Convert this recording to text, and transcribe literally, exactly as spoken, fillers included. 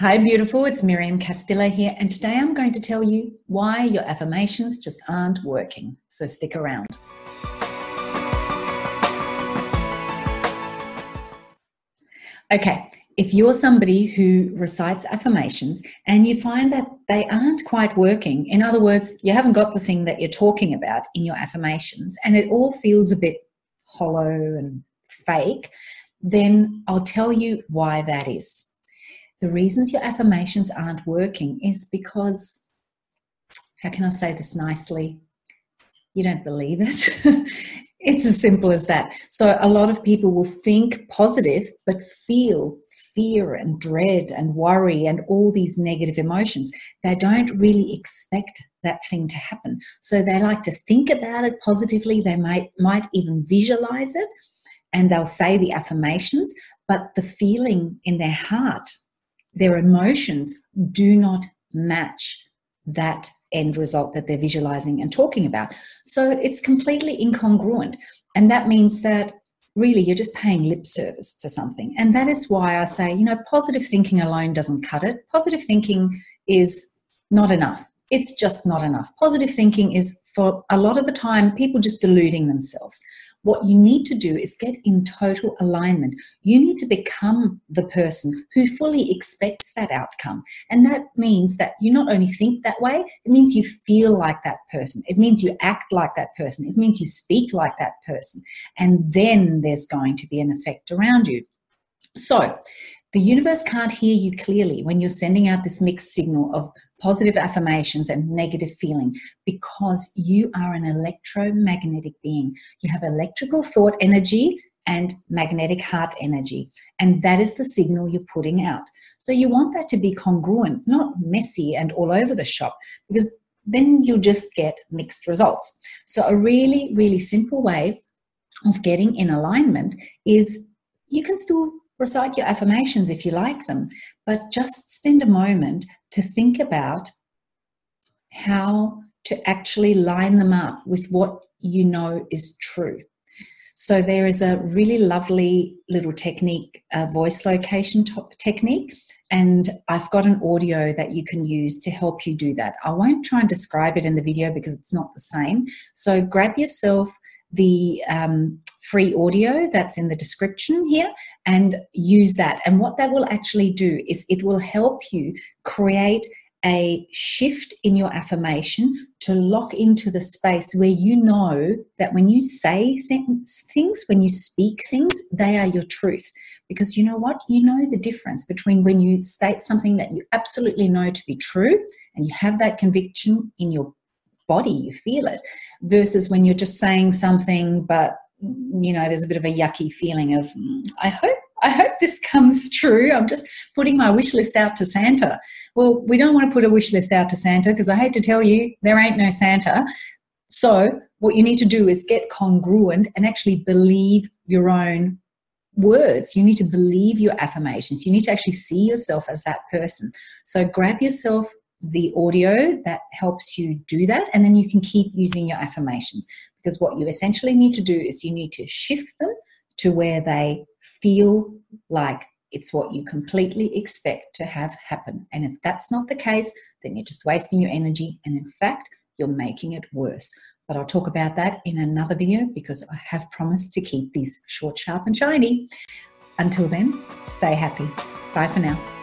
Hi beautiful, it's Miriam Castilla here, and today I'm going to tell you why your affirmations just aren't working, so stick around. Okay, if you're somebody who recites affirmations and you find that they aren't quite working, in other words, you haven't got the thing that you're talking about in your affirmations and it all feels a bit hollow and fake, then I'll tell you why that is. The reasons your affirmations aren't working is because, how can I say this nicely? You don't believe it. It's as simple as that. So a lot of people will think positive, but feel fear and dread and worry and all these negative emotions. They don't really expect that thing to happen. So they like to think about it positively. They might, might even visualize it, and they'll say the affirmations, but the feeling in their heart, their emotions do not match that end result that they're visualizing and talking about. So it's completely incongruent. And that means that really you're just paying lip service to something. And that is why I say, you know, positive thinking alone doesn't cut it. Positive thinking is not enough. It's just not enough. Positive thinking is, for a lot of the time, people just deluding themselves. What you need to do is get in total alignment. You need to become the person who fully expects that outcome. And that means that you not only think that way, it means you feel like that person. It means you act like that person. It means you speak like that person. And then there's going to be an effect around you. So the universe can't hear you clearly when you're sending out this mixed signal of positive affirmations and negative feeling, because you are an electromagnetic being. You have electrical thought energy and magnetic heart energy, and that is the signal you're putting out. So you want that to be congruent, not messy and all over the shop, because then you'll just get mixed results. So a really, really simple way of getting in alignment is you can still recite your affirmations if you like them, but just spend a moment to think about how to actually line them up with what you know is true. So there is a really lovely little technique, a voice location technique, and I've got an audio that you can use to help you do that. I won't try and describe it in the video because it's not the same. So grab yourself the um, free audio that's in the description here and use that. And what that will actually do is it will help you create a shift in your affirmation to lock into the space where you know that when you say things, things, when you speak things, they are your truth. Because you know what? You know the difference between when you state something that you absolutely know to be true and you have that conviction in your body, you feel it, versus when you're just saying something but you know, there's a bit of a yucky feeling of, mm, I hope, I hope this comes true. I'm just putting my wish list out to Santa. Well, we don't want to put a wish list out to Santa because I hate to tell you, there ain't no Santa. So what you need to do is get congruent and actually believe your own words. You need to believe your affirmations. You need to actually see yourself as that person. So grab yourself the audio that helps you do that, and then you can keep using your affirmations, because what you essentially need to do is you need to shift them to where they feel like it's what you completely expect to have happen. And if that's not the case, then you're just wasting your energy, and in fact you're making it worse. But I'll talk about that in another video, because I have promised to keep these short, sharp and shiny. Until then, stay happy. Bye for now.